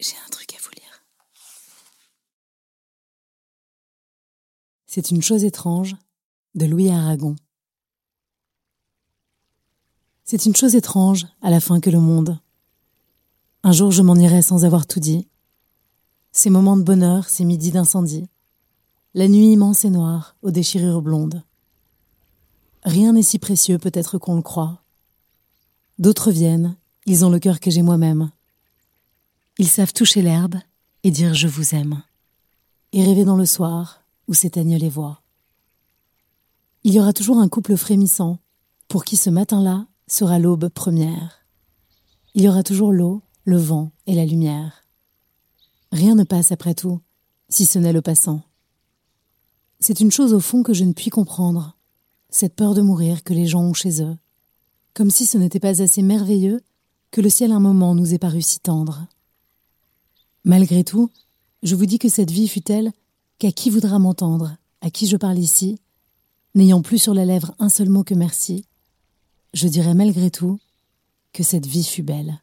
J'ai un truc à vous lire. C'est une chose étrange de Louis Aragon. C'est une chose étrange à la fin que le monde. Un jour je m'en irai sans avoir tout dit. Ces moments de bonheur, ces midis d'incendie. La nuit immense et noire aux déchirures blondes. Rien n'est si précieux peut-être qu'on le croit. D'autres viennent, ils ont le cœur que j'ai moi-même. Ils savent toucher l'herbe et dire « je vous aime » et rêver dans le soir où s'éteignent les voix. Il y aura toujours un couple frémissant pour qui ce matin-là sera l'aube première. Il y aura toujours l'eau, le vent et la lumière. Rien ne passe après tout, si ce n'est le passant. C'est une chose au fond que je ne puis comprendre, cette peur de mourir que les gens ont chez eux, comme si ce n'était pas assez merveilleux que le ciel un moment nous ait paru si tendre. Malgré tout, je vous dis que cette vie fut telle qu'à qui voudra m'entendre, à qui je parle ici, n'ayant plus sur la lèvre un seul mot que merci, je dirais malgré tout que cette vie fut belle.